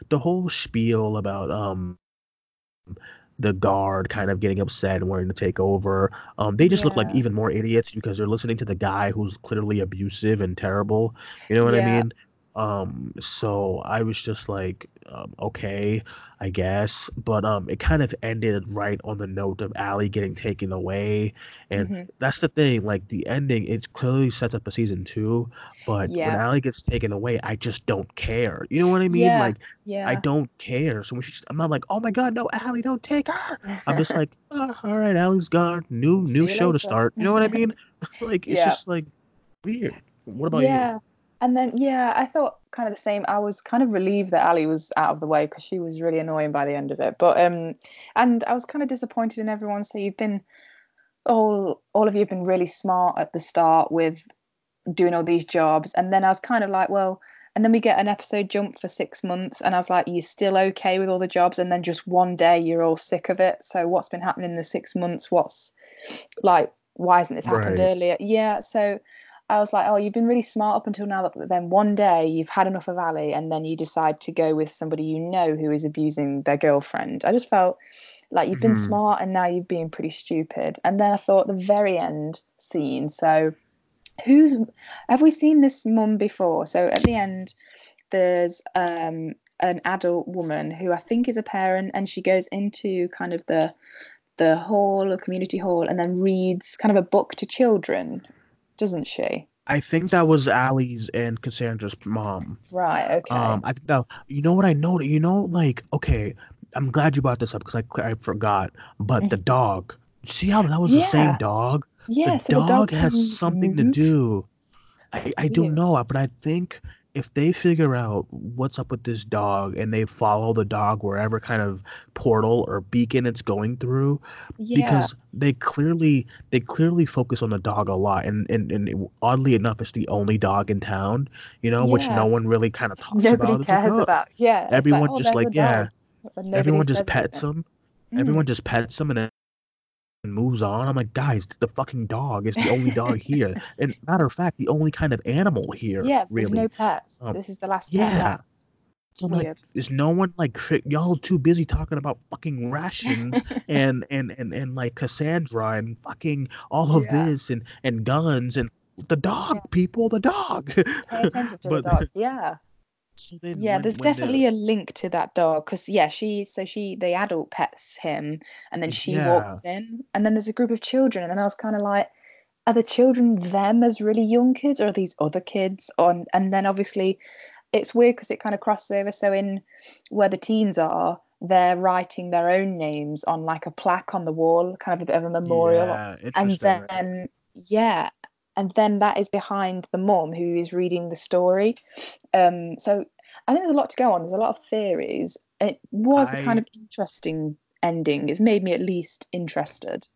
the whole spiel about um. the guard kind of getting upset and wanting to take over. Um, they just yeah. look like even more idiots because they're listening to the guy who's clearly abusive and terrible. You know what yeah. I mean? Um, so I was just like, um, okay, I guess. But um, it kind of ended right on the note of Allie getting taken away. And mm-hmm. that's the thing. Like the ending, it clearly sets up a season two. But yeah. when Allie gets taken away, I just don't care. You know what I mean? Yeah. Like yeah. I don't care. So when she's, I'm not like, oh my God, no, Allie, don't take her. I'm just like, oh, all right, Allie's gone. New new See show later. To start. You know what I mean? Like it's yeah. just like weird. What about yeah. you? And then, yeah, I thought kind of the same. I was kind of relieved that Ali was out of the way because she was really annoying by the end of it. But um, and I was kind of disappointed in everyone. So you've been all all of you have been really smart at the start with doing all these jobs, and then I was kind of like, well, and then we get an episode jump for six months, and I was like, you're still okay with all the jobs, and then just one day you're all sick of it. So what's been happening in the six months? What's like? Why hasn't this happened right. earlier? Yeah, so. I was like, oh, you've been really smart up until now, but then one day you've had enough of Ali, and then you decide to go with somebody you know who is abusing their girlfriend. I just felt like you've been mm-hmm. smart, and now you're being pretty stupid. And then I thought the very end scene. So, who's have we seen this mum before? So at the end, there's um, an adult woman who I think is a parent, and she goes into kind of the the hall, or community hall, and then reads kind of a book to children. Doesn't she? I think that was Allie's and Cassandra's mom. Right. Okay. Um, I think that. You know what I know? You know, like, okay, I'm glad you brought this up because I I forgot. But the dog. See how that was yeah. the same dog? Yeah. The, so dog the dog has can... something to do. I I don't know, but I think if they figure out what's up with this dog and they follow the dog wherever kind of portal or beacon it's going through, yeah. because they clearly they clearly focus on the dog a lot, and and, and it, oddly enough, it's the only dog in town, you know, yeah. which no one really kind of talks Nobody about. Nobody cares about. about. Yeah, everyone like, oh, just like yeah, everyone just pets them. Mm. Everyone just pets them and. Then and moves on. I'm like, guys, the fucking dog is the only dog here, and matter of fact, the only kind of animal here. Yeah, really. There's no pets. Um, this is the last. Yeah. Pet so I'm like, is no one like y'all too busy talking about fucking rations and, and and and like Cassandra and fucking all of yeah. this and and guns and the dog yeah. people, the dog. Pay attention to but, the dog. Yeah. So yeah, when, there's when definitely a link to that dog because yeah, she so she the adult pets him and then she yeah. walks in and then there's a group of children and then I was kind of like, are the children them as really young kids or are these other kids on? And then obviously, it's weird because it kind of crosses over. So in where the teens are, they're writing their own names on like a plaque on the wall, kind of a bit of a memorial. Yeah, and then right? yeah. And then that is behind the mom who is reading the story. Um, so I think there's a lot to go on. There's a lot of theories. It was I, a kind of interesting ending. It's made me at least interested.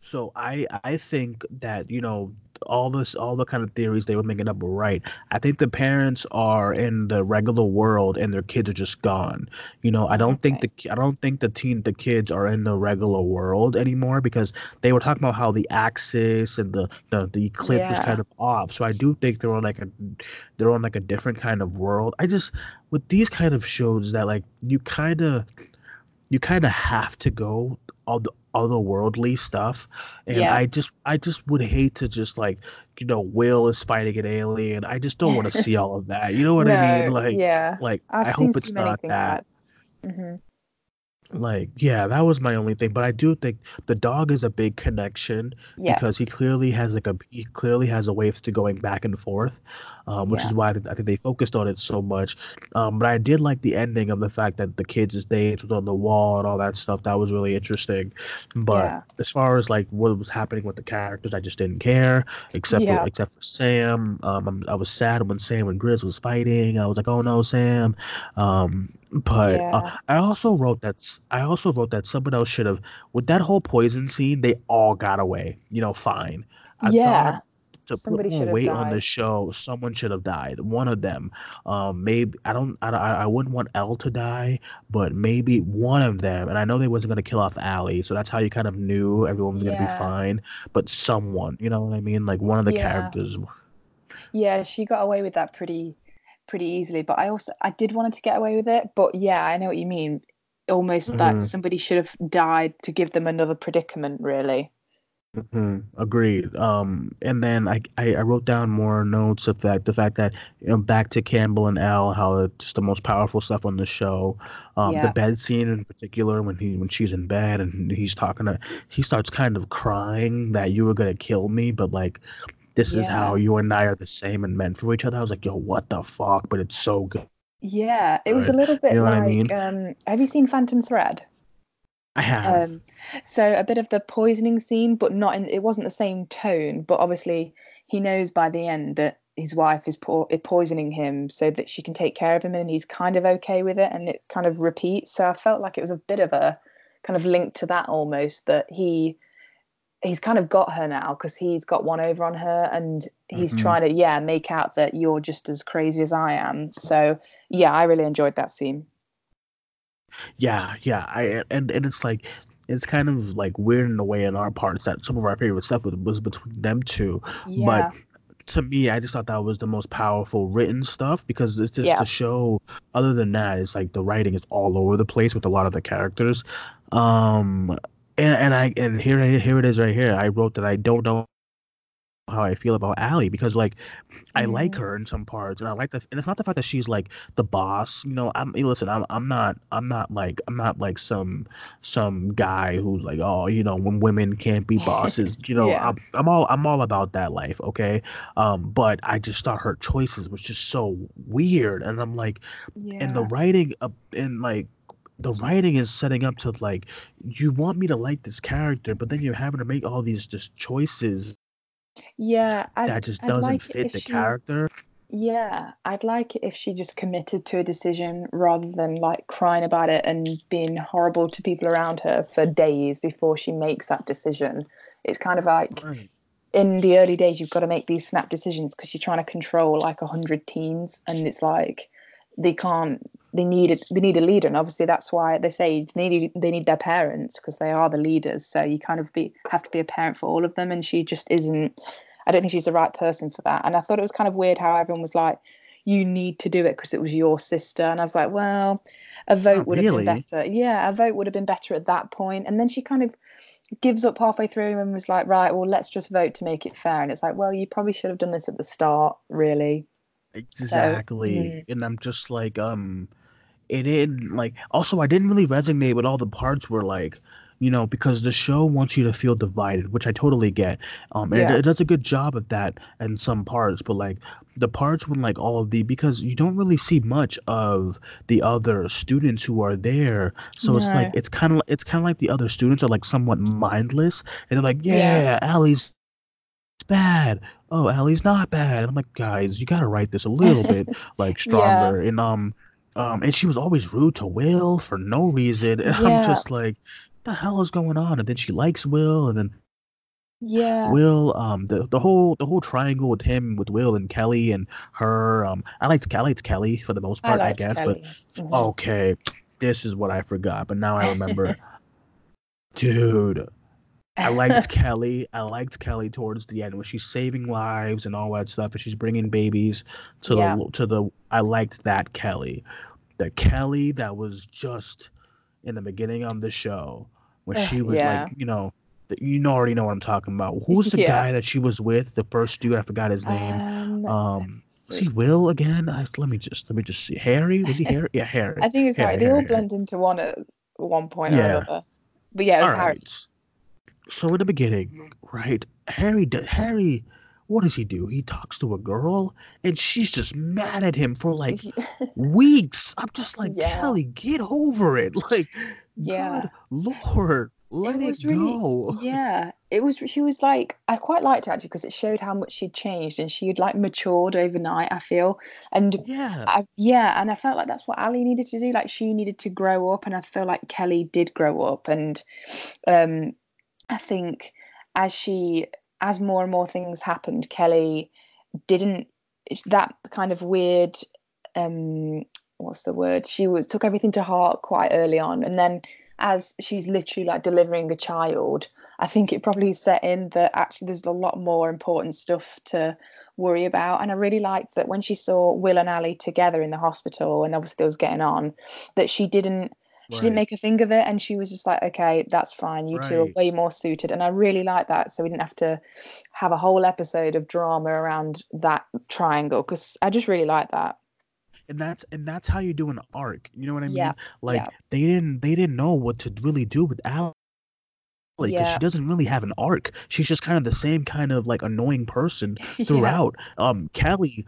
So I I think that, you know, all this all the kind of theories they were making up were right. I think the parents are in the regular world and their kids are just gone. You know, I don't okay. think the I don't think the teen the kids are in the regular world anymore, because they were talking about how the axis and the the, the eclipse yeah. was kind of off. So I do think they're on like a they're on like a different kind of world. I just with these kind of shows that like you kind of you kind of have to go all the otherworldly stuff, and yeah. I just I just would hate to just like, you know, Will is fighting an alien. I just don't want to see all of that, you know what no, I mean like yeah. like I've I hope it's not that, that. Mm-hmm. Like yeah that was my only thing, but I do think the dog is a big connection yeah. because he clearly has like a he clearly has a way to going back and forth, um, which yeah. is why I, th- I think they focused on it so much, um, but I did like the ending of the fact that the kids' names was on the wall and all that stuff. That was really interesting, but yeah. as far as like what was happening with the characters, I just didn't care except yeah. for, except for Sam. um, I'm, I was sad when Sam and Grizz was fighting. I was like, oh no, Sam. um, but yeah. uh, I also wrote that I also wrote that someone else should have, with that whole poison scene, they all got away, you know, fine. I yeah thought, to Somebody put more weight died. on the show, someone should have died. One of them, um, maybe I don't. I, I wouldn't want Elle to die, but maybe one of them. And I know they wasn't gonna kill off Allie, so that's how you kind of knew everyone was yeah. gonna be fine. But someone, you know what I mean? Like one of the yeah. characters. Yeah, she got away with that pretty, pretty easily. But I also I did want to get away with it. But yeah, I know what you mean. Almost mm-hmm. that somebody should have died to give them another predicament, really. Mm-hmm. Agreed. Um, and then I, I, I wrote down more notes of that, the fact that, you know, back to Campbell and Elle, how it's just the most powerful stuff on the show. Um, yeah. The bed scene in particular, when he when she's in bed and he's talking to, he starts kind of crying that you were gonna kill me, but like this yeah. is how you and I are the same and meant for each other. I was like, yo, what the fuck? But it's so good. Yeah, it was a little bit, you know, like, what I mean? um, have you seen Phantom Thread? I have. Um, so a bit of the poisoning scene, but not in, it wasn't the same tone, but obviously he knows by the end that his wife is po- poisoning him so that she can take care of him, and he's kind of okay with it, and it kind of repeats. So I felt like it was a bit of a kind of link to that almost, that he he's kind of got her now because he's got one over on her, and he's mm-hmm. trying to, yeah, make out that you're just as crazy as I am. So yeah, I really enjoyed that scene. Yeah, yeah, I and, and it's like it's kind of like weird in a way in our parts that some of our favorite stuff was, was between them two, yeah. but to me, I just thought that was the most powerful written stuff, because it's just yeah. the show. Other than that, it's like the writing is all over the place with a lot of the characters, um, and and I and here here it is right here. I wrote that I don't know how I feel about Allie, because like I mm. like her in some parts, and I like that, and it's not the fact that she's like the boss, you know. I'm listen I'm I'm not I'm not like I'm not like some some guy who's like, oh, you know, when women can't be bosses, you know. yeah. I'm, I'm all I'm all about that life, okay, um but I just thought her choices was just so weird, and I'm like yeah. and the writing up in like the writing is setting up to like, you want me to like this character, but then you're having to make all these just choices yeah I'd, that just doesn't like fit the she, character. yeah I'd like it if she just committed to a decision rather than like crying about it and being horrible to people around her for days before she makes that decision. It's kind of like right. in the early days you've got to make these snap decisions because you're trying to control like a hundred teens, and it's like they can't they need a, they need a leader, and obviously that's why they say they need they need their parents, because they are the leaders. So you kind of be have to be a parent for all of them, and she just isn't. I don't think she's the right person for that. And I thought it was kind of weird how everyone was like, you need to do it because it was your sister, and I was like, well, a vote would really? have been better. Yeah, a vote would have been better at that point. And then she kind of gives up halfway through and was like, right, well, let's just vote to make it fair. And it's like, well, you probably should have done this at the start, really. Exactly. So, mm-hmm. And I'm just like, um it didn't like also I didn't really resonate with all the parts where like, you know, because the show wants you to feel divided, which I totally get. Um and yeah. it, it does a good job of that in some parts, but like the parts when like all of the, because you don't really see much of the other students who are there, so no. it's like it's kind of it's kind of like the other students are like somewhat mindless, and they're like, yeah, yeah. Allie's bad. Oh, Allie's not bad. And I'm like, guys, you gotta write this a little bit like stronger. yeah. And um, um, and she was always rude to Will for no reason. And yeah. I'm just like, what the hell is going on? And then she likes Will, and then Yeah. Will, um, the, the whole the whole triangle with him, with Will and Kelly and her. Um, I liked I liked Kelly for the most part, I, I guess. Kelly. But mm-hmm. okay, this is what I forgot, but now I remember. Dude, I liked Kelly. I liked Kelly towards the end when she's saving lives and all that stuff, and she's bringing babies to yeah. the to the. I liked that Kelly, the Kelly that was just in the beginning of the show when she was yeah. like, you know. You already know what I'm talking about. Who's the yeah. guy that she was with? The first dude, I forgot his name. Um, um was he Will again? I, let me just let me just see. Harry? Was he Harry? Yeah, Harry. I think it's Harry. Harry. They Harry, all Harry. blend into one at one point yeah. or another. But yeah, it was all Harry. Right. So in the beginning, right? Harry, Harry, what does he do? He talks to a girl, and she's just mad at him for like weeks. I'm just like, yeah. Kelly, get over it. Like, yeah. good Lord. Let it, it really, go. Yeah, it was. She was like, I quite liked it actually because it showed how much she'd changed and she'd like matured overnight. I feel, and yeah, I, yeah, and I felt like that's what Ali needed to do. Like she needed to grow up, and I feel like Kelly did grow up. And um, I think as she, as more and more things happened, Kelly didn't that kind of weird. Um, what's the word? She was took everything to heart quite early on, and then. As she's literally like delivering a child, I think it probably set in that actually there's a lot more important stuff to worry about. And I really liked that when she saw Will and Ali together in the hospital, and obviously they was getting on, that she didn't right. she didn't make a thing of it, and she was just like, okay, that's fine. You right. two are way more suited, and I really liked that. So we didn't have to have a whole episode of drama around that triangle because I just really liked that. And that's and that's how you do an arc. You know what I mean? Yeah, like yeah. they didn't they didn't know what to really do with Ally because yeah. she doesn't really have an arc. She's just kind of the same kind of like annoying person throughout. yeah. Um, Kelly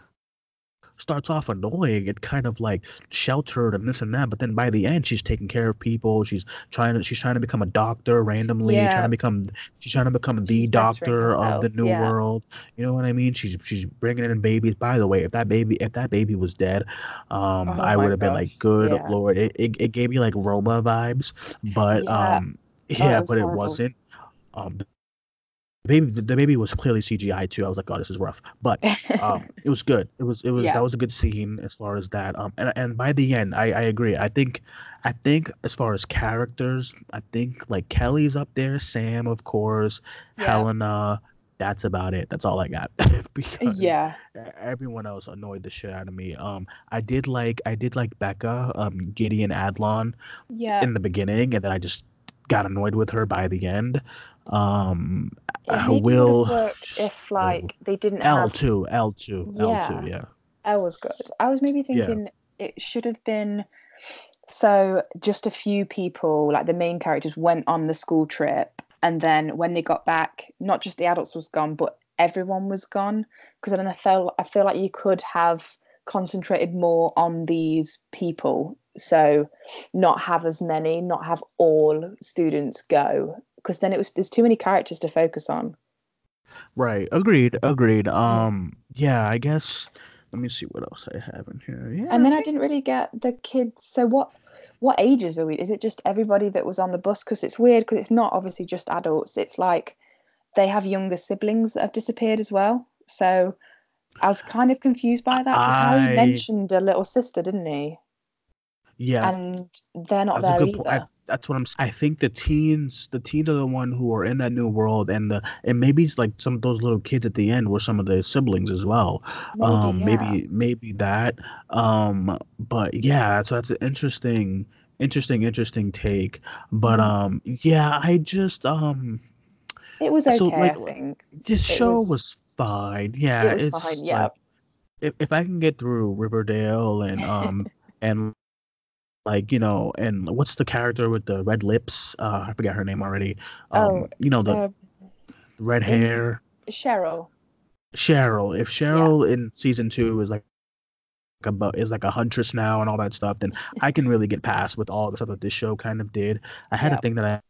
starts off annoying and kind of like sheltered and this and that, but then by the end she's taking care of people. She's trying to she's trying to become a doctor randomly. Yeah. Trying to become she's trying to become the she's doctor of the new yeah. world. You know what I mean? She's she's bringing in babies. By the way, if that baby if that baby was dead, um, oh I would have been like, good yeah. Lord. It, it it gave me like Roma vibes, but yeah. um, yeah, oh, it but horrible. It wasn't. Um. The baby, the baby was clearly C G I too. I was like, oh, this is rough, but um, it was good. It was, it was. Yeah. That was a good scene as far as that. Um, and and by the end, I, I agree. I think, I think as far as characters, I think like Kelly's up there, Sam, of course, yeah. Helena. That's about it. That's all I got. because yeah. Everyone else annoyed the shit out of me. Um, I did like, I did like Becca, um, Gideon Adlon, yeah. in the beginning, and then I just got annoyed with her by the end. Um, Will if like Will. They didn't L two, L two, yeah. L two, yeah. L was good. I was maybe thinking yeah. it should have been so just a few people, like the main characters, went on the school trip, and then when they got back, not just the adults was gone, but everyone was gone. Because then I felt I feel like you could have concentrated more on these people, so not have as many, not have all students go. Because then it was there's too many characters to focus on. Right. Agreed. Agreed. Um. Yeah. I guess. Let me see what else I have in here. Yeah. And then I didn't really get the kids. So what? What ages are we? Is it just everybody that was on the bus? Because it's weird. Because it's not obviously just adults. It's like they have younger siblings that have disappeared as well. So I was kind of confused by that. Because I... Harry mentioned a little sister, didn't he? Yeah. And they're not that's there either. Po- I, that's what I'm saying. I think the teens, the teens are the one who are in that new world, and the and maybe it's like some of those little kids at the end were some of the siblings as well. Maybe um, yeah. maybe maybe that. Um, but yeah, so that's an interesting, interesting, interesting take. But um, yeah, I just um, it was okay. So, like, I think this it show was, was fine. Yeah, it was it's fine. Yeah. Like, if if I can get through Riverdale and um and. Like, you know, and what's the character with the red lips? Uh, I forget her name already. Um, oh, you know, the uh, red hair. Cheryl. Cheryl. If Cheryl yeah. in season two is like about is like a huntress now and all that stuff, then I can really get past with all the stuff that this show kind of did. I had yeah. a thing that I,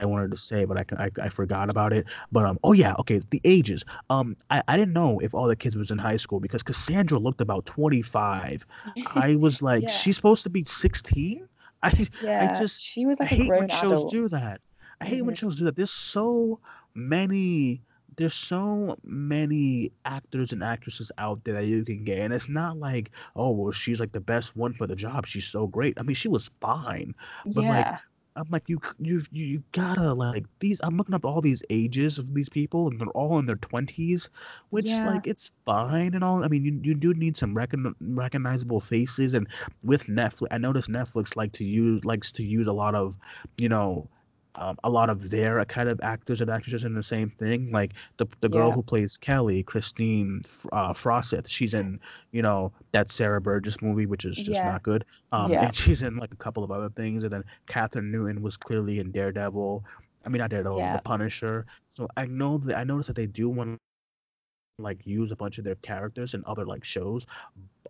I wanted to say, but I, I I forgot about it. But um, oh yeah, okay, the ages. Um, I, I didn't know if all the kids was in high school because Cassandra looked about twenty-five. I was like, yeah. she's supposed to be sixteen. I yeah, I just she was like I a hate grown when adult. Shows do that. I hate mm-hmm. when shows do that. There's so many, there's so many actors and actresses out there that you can get, and it's not like, oh, well, she's like the best one for the job. She's so great. I mean, she was fine, but yeah. like, I'm like, you, you, you gotta like these. I'm looking up all these ages of these people, and they're all in their twenties, which yeah. like it's fine and all. I mean, you, you do need some recon- recognizable faces, and with Netflix, I noticed Netflix like to use likes to use a lot of, you know. Um, a lot of their kind of actors and actresses in the same thing, like the the girl yeah. who plays Kelly, Christine uh, Froseth. She's in, you know, that Sarah Burgess movie, which is just yeah. not good. Um, yeah. And she's in like a couple of other things. And then Kathryn Newton was clearly in Daredevil. I mean, not Daredevil, yeah. The Punisher. So I know that I noticed that they do want to like use a bunch of their characters in other like shows.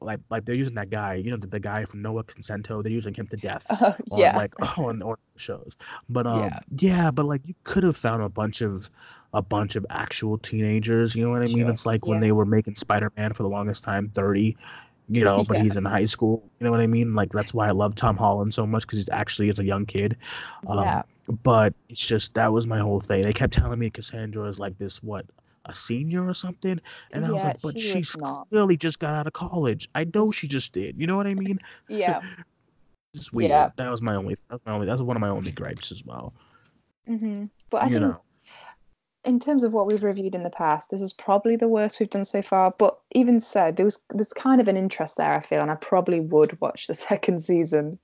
Like, like they're using that guy, you know, the, the guy from Noah Centineo. They're using him to death, uh, yeah. on, like on or shows. But um, yeah. yeah, but like you could have found a bunch of, a bunch of actual teenagers. You know what I mean? Sure. It's like yeah. when they were making Spider-Man for the longest time, thirty. You know, but yeah. he's in high school. You know what I mean? Like that's why I love Tom Holland so much, because he's actually is a young kid. Um, yeah. But it's just that was my whole thing. They kept telling me Cassandra is like this what. a senior or something, and I yeah, was like, but she she's clearly just got out of college. I know she just did. You know what I mean? Yeah. It's weird. Yeah. That was my only. That's my only. That's one of my only gripes as well. Mm-hmm. But I you think, know. in terms of what we've reviewed in the past, this is probably the worst we've done so far. But even so, there was there's kind of an interest there. I feel, and I probably would watch the second season.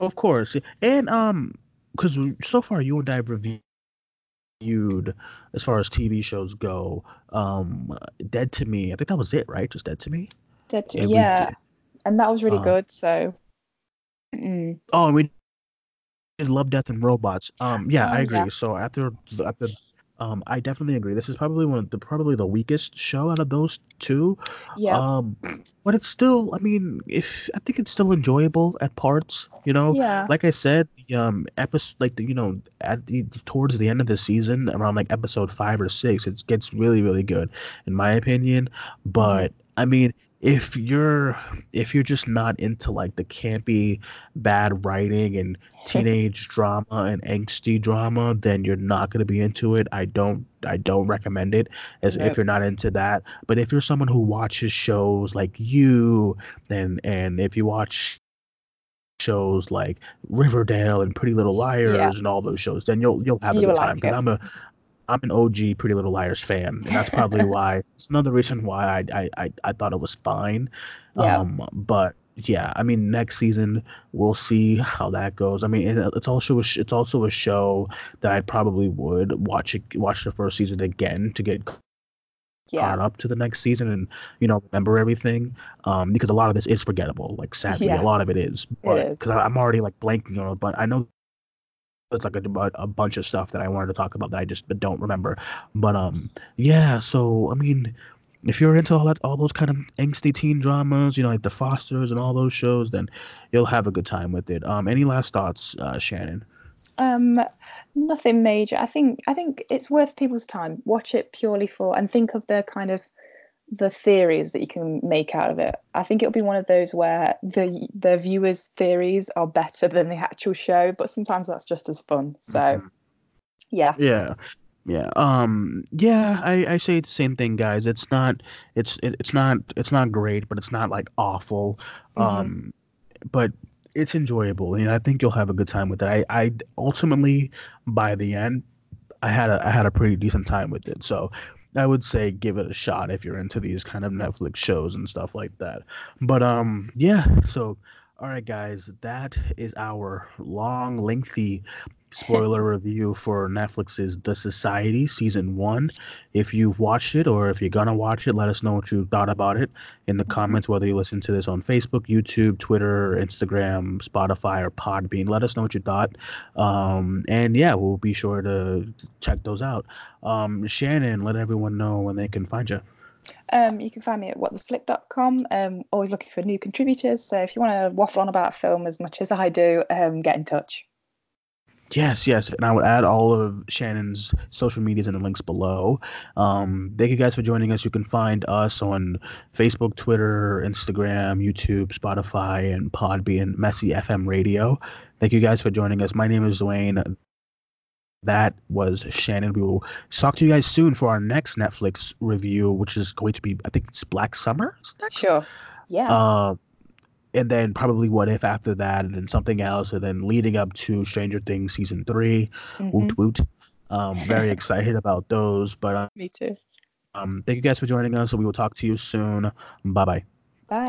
Of course, and um, because so far you and I have reviewed. Viewed as far as T V shows go, um, Dead to Me. I think that was it, right? Just Dead to Me. Dead to and yeah, and that was really um, good. So, Mm-mm. oh, and we did Love, Death, and Robots. Um, yeah, I agree. Yeah. So after after, um, I definitely agree. This is probably one of the probably the weakest show out of those two. Yeah. Um, but it's still. I mean, if I think it's still enjoyable at parts. You know, yeah. like I said, the, um, episode, like the, you know, at the towards the end of the season, around like episode five or six, it gets really, really good, in my opinion. But I mean, if you're if you're just not into like the campy, bad writing and teenage drama and angsty drama, then you're not gonna be into it. I don't. I don't recommend it as nope. if you're not into that. But if you're someone who watches shows like you, then and if you watch. shows like Riverdale and Pretty Little Liars yeah. and all those shows, then you'll you'll have a good time, because like I'm a I'm an O G Pretty Little Liars fan, and that's probably why it's another reason why I, I, I thought it was fine. Yeah. Um, but yeah, I mean, next season we'll see how that goes. I mean, it, it's also a, it's also a show that I probably would watch it, watch the first season again to get. Yeah. caught up to the next season and, you know, remember everything, um, because a lot of this is forgettable, like sadly yeah. a lot of it is, but because I'm already like blanking on it, but I know there's like a, a bunch of stuff that I wanted to talk about that I just don't remember. But um yeah, so I mean, if you're into all that, all those kind of angsty teen dramas, you know, like The Fosters and all those shows, then you'll have a good time with it. Um any last thoughts, uh Shannon? Um, nothing major. I think I think it's worth people's time. Watch it purely for, and think of the kind of the theories that you can make out of it. I think it'll be one of those where the the viewers' theories are better than the actual show, but sometimes that's just as fun. So, mm-hmm. yeah, yeah, yeah. Um, yeah. I, I say the same thing, guys. It's not. It's it, it's not. It's not great, but it's not like awful. Mm-hmm. Um, but. It's enjoyable, and I think you'll have a good time with it. I, I ultimately, by the end, I had a I had a pretty decent time with it. So I would say give it a shot if you're into these kind of Netflix shows and stuff like that. But um, yeah. So all right, guys, that is our long, lengthy spoiler review for Netflix's The Society season one. If you've watched it, or if you're gonna watch it, let us know what you thought about it in the comments, whether you listen to this on Facebook, YouTube, Twitter, Instagram, Spotify, or Podbean. Let us know what you thought, um and yeah, we'll be sure to check those out. um Shannon, let everyone know when they can find you. Um, you can find me at what the flip dot com. Um, always looking for new contributors, so if you want to waffle on about film as much as I do, um get in touch. Yes, yes. And I would add all of Shannon's social medias in the links below. Um, thank you guys for joining us. You can find us on Facebook, Twitter, Instagram, YouTube, Spotify, and Podbean, Messy F M Radio. Thank you guys for joining us. My name is Dwayne. that was Shannon. We will talk to you guys soon for our next Netflix review, which is going to be, I think it's Black Summer next. Sure. Yeah. Uh, and then probably What If after that, and then something else, and then leading up to Stranger Things season three. Mm-hmm. Woot woot. Um, very excited about those. But uh, me too. Um, thank you guys for joining us. We will talk to you soon. Bye bye.